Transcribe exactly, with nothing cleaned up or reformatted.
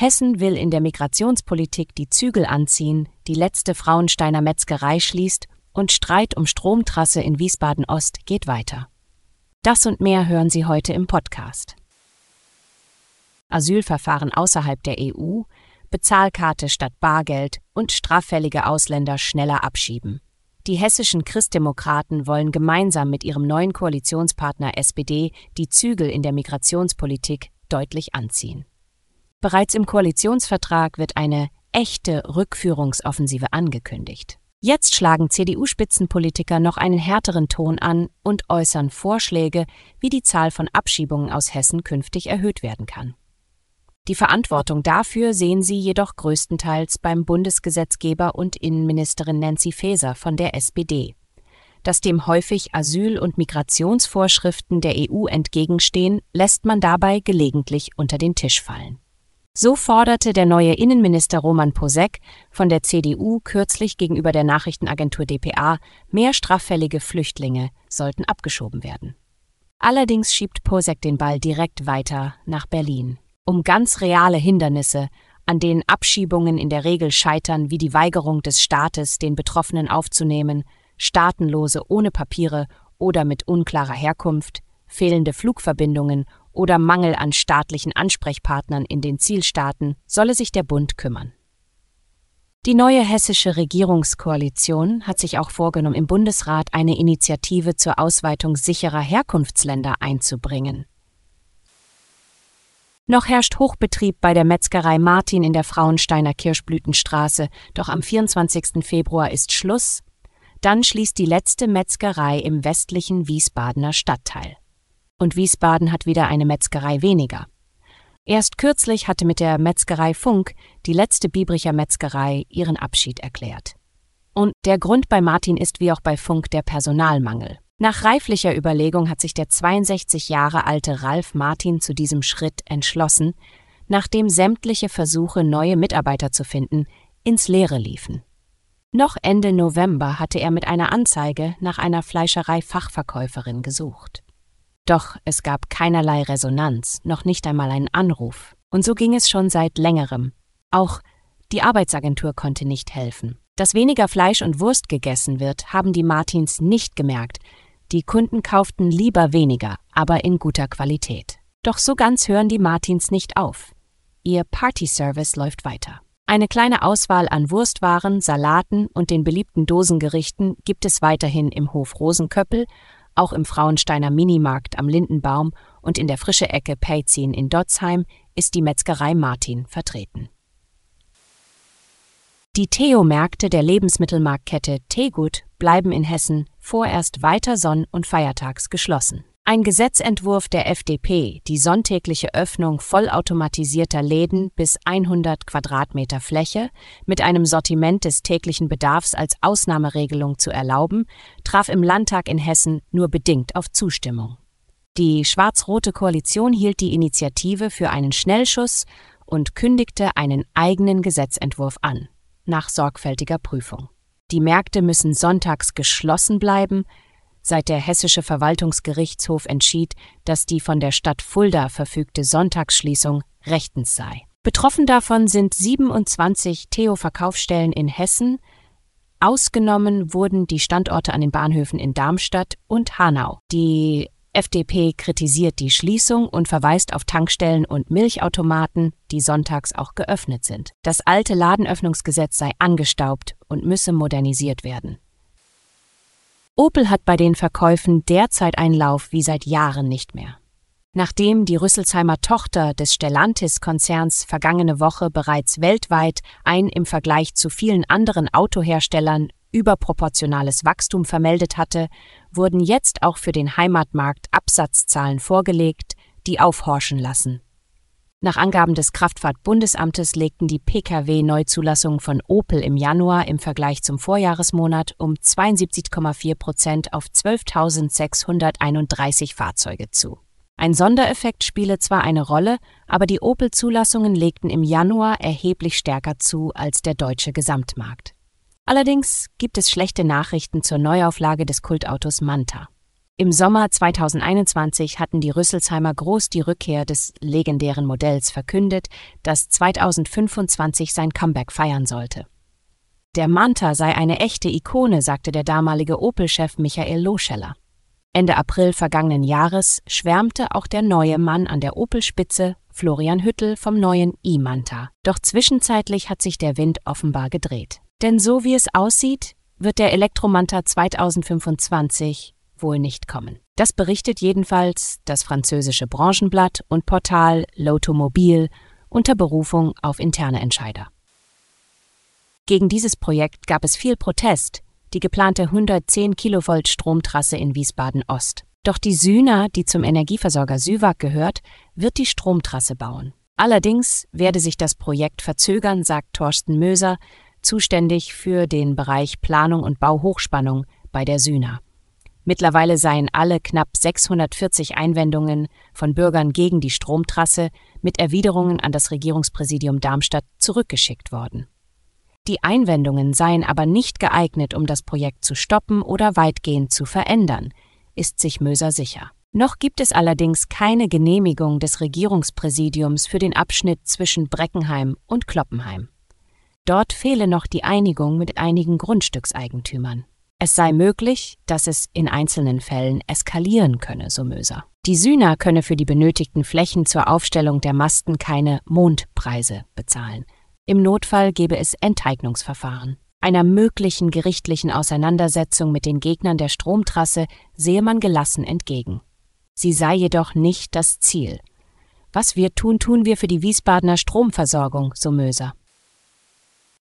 Hessen will in der Migrationspolitik die Zügel anziehen, die letzte Frauensteiner Metzgerei schließt und Streit um Stromtrasse in Wiesbaden-Ost geht weiter. Das und mehr hören Sie heute im Podcast. Asylverfahren außerhalb der E U, Bezahlkarte statt Bargeld und straffällige Ausländer schneller abschieben. Die hessischen Christdemokraten wollen gemeinsam mit ihrem neuen Koalitionspartner S P D die Zügel in der Migrationspolitik deutlich anziehen. Bereits im Koalitionsvertrag wird eine echte Rückführungsoffensive angekündigt. Jetzt schlagen C D U-Spitzenpolitiker noch einen härteren Ton an und äußern Vorschläge, wie die Zahl von Abschiebungen aus Hessen künftig erhöht werden kann. Die Verantwortung dafür sehen sie jedoch größtenteils beim Bundesgesetzgeber und Innenministerin Nancy Faeser von der S P D. Dass dem häufig Asyl- und Migrationsvorschriften der E U entgegenstehen, lässt man dabei gelegentlich unter den Tisch fallen. So forderte der neue Innenminister Roman Poseck von der C D U kürzlich gegenüber der Nachrichtenagentur D P A, mehr straffällige Flüchtlinge sollten abgeschoben werden. Allerdings schiebt Poseck den Ball direkt weiter nach Berlin. Um ganz reale Hindernisse, an denen Abschiebungen in der Regel scheitern, wie die Weigerung des Staates, den Betroffenen aufzunehmen, Staatenlose ohne Papiere oder mit unklarer Herkunft, fehlende Flugverbindungen oder Mangel an staatlichen Ansprechpartnern in den Zielstaaten, solle sich der Bund kümmern. Die neue hessische Regierungskoalition hat sich auch vorgenommen, im Bundesrat eine Initiative zur Ausweitung sicherer Herkunftsländer einzubringen. Noch herrscht Hochbetrieb bei der Metzgerei Martin in der Frauensteiner Kirschblütenstraße, doch am vierundzwanzigsten Februar ist Schluss. Dann schließt die letzte Metzgerei im westlichen Wiesbadener Stadtteil. Und Wiesbaden hat wieder eine Metzgerei weniger. Erst kürzlich hatte mit der Metzgerei Funk die letzte Biebricher Metzgerei ihren Abschied erklärt. Und der Grund bei Martin ist wie auch bei Funk der Personalmangel. Nach reiflicher Überlegung hat sich der zweiundsechzig Jahre alte Ralf Martin zu diesem Schritt entschlossen, nachdem sämtliche Versuche, neue Mitarbeiter zu finden, ins Leere liefen. Noch Ende November hatte er mit einer Anzeige nach einer Fleischerei-Fachverkäuferin gesucht. Doch es gab keinerlei Resonanz, noch nicht einmal einen Anruf. Und so ging es schon seit längerem. Auch die Arbeitsagentur konnte nicht helfen. Dass weniger Fleisch und Wurst gegessen wird, haben die Martins nicht gemerkt. Die Kunden kauften lieber weniger, aber in guter Qualität. Doch so ganz hören die Martins nicht auf. Ihr Party-Service läuft weiter. Eine kleine Auswahl an Wurstwaren, Salaten und den beliebten Dosengerichten gibt es weiterhin im Hof Rosenköppel, auch im Frauensteiner Minimarkt am Lindenbaum und in der frische Ecke Peitzin in Dotzheim ist die Metzgerei Martin vertreten. Die T E O Märkte der Lebensmittelmarktkette Tegut bleiben in Hessen vorerst weiter sonn- und feiertags geschlossen. Ein Gesetzentwurf der F D P, die sonntägliche Öffnung vollautomatisierter Läden bis hundert Quadratmeter Fläche mit einem Sortiment des täglichen Bedarfs als Ausnahmeregelung zu erlauben, traf im Landtag in Hessen nur bedingt auf Zustimmung. Die schwarz-rote Koalition hielt die Initiative für einen Schnellschuss und kündigte einen eigenen Gesetzentwurf an. Nach sorgfältiger Prüfung. Die Märkte müssen sonntags geschlossen bleiben, seit der hessische Verwaltungsgerichtshof entschied, dass die von der Stadt Fulda verfügte Sonntagsschließung rechtens sei. Betroffen davon sind siebenundzwanzig T E O-Verkaufsstellen in Hessen. Ausgenommen wurden die Standorte an den Bahnhöfen in Darmstadt und Hanau. Die F D P kritisiert die Schließung und verweist auf Tankstellen und Milchautomaten, die sonntags auch geöffnet sind. Das alte Ladenöffnungsgesetz sei angestaubt und müsse modernisiert werden. Opel hat bei den Verkäufen derzeit einen Lauf wie seit Jahren nicht mehr. Nachdem die Rüsselsheimer Tochter des Stellantis-Konzerns vergangene Woche bereits weltweit ein im Vergleich zu vielen anderen Autoherstellern überproportionales Wachstum vermeldet hatte, wurden jetzt auch für den Heimatmarkt Absatzzahlen vorgelegt, die aufhorchen lassen. Nach Angaben des Kraftfahrtbundesamtes legten die Pkw-Neuzulassungen von Opel im Januar im Vergleich zum Vorjahresmonat um zweiundsiebzig Komma vier Prozent auf zwölftausendsechshunderteinunddreißig Fahrzeuge zu. Ein Sondereffekt spiele zwar eine Rolle, aber die Opel-Zulassungen legten im Januar erheblich stärker zu als der deutsche Gesamtmarkt. Allerdings gibt es schlechte Nachrichten zur Neuauflage des Kultautos Manta. Im Sommer zweitausendeinundzwanzig hatten die Rüsselsheimer groß die Rückkehr des legendären Modells verkündet, das zweitausendfünfundzwanzig sein Comeback feiern sollte. Der Manta sei eine echte Ikone, sagte der damalige Opel-Chef Michael Lohscheller. Ende April vergangenen Jahres schwärmte auch der neue Mann an der Opel-Spitze, Florian Hüttl, vom neuen i-Manta. Doch zwischenzeitlich hat sich der Wind offenbar gedreht. Denn so wie es aussieht, wird der Elektromanta zweitausendfünfundzwanzig wohl nicht kommen. Das berichtet jedenfalls das französische Branchenblatt und Portal L'Automobile unter Berufung auf interne Entscheider. Gegen dieses Projekt gab es viel Protest, die geplante hundertzehn Kilovolt Stromtrasse in Wiesbaden-Ost. Doch die Syna, die zum Energieversorger Süwag gehört, wird die Stromtrasse bauen. Allerdings werde sich das Projekt verzögern, sagt Thorsten Möser, zuständig für den Bereich Planung und Bauhochspannung bei der Syna. Mittlerweile seien alle knapp sechshundertvierzig Einwendungen von Bürgern gegen die Stromtrasse mit Erwiderungen an das Regierungspräsidium Darmstadt zurückgeschickt worden. Die Einwendungen seien aber nicht geeignet, um das Projekt zu stoppen oder weitgehend zu verändern, ist sich Möser sicher. Noch gibt es allerdings keine Genehmigung des Regierungspräsidiums für den Abschnitt zwischen Breckenheim und Kloppenheim. Dort fehle noch die Einigung mit einigen Grundstückseigentümern. Es sei möglich, dass es in einzelnen Fällen eskalieren könne, so Möser. Die Syna könne für die benötigten Flächen zur Aufstellung der Masten keine Mondpreise bezahlen. Im Notfall gebe es Enteignungsverfahren. Einer möglichen gerichtlichen Auseinandersetzung mit den Gegnern der Stromtrasse sehe man gelassen entgegen. Sie sei jedoch nicht das Ziel. Was wir tun, tun wir für die Wiesbadener Stromversorgung, so Möser.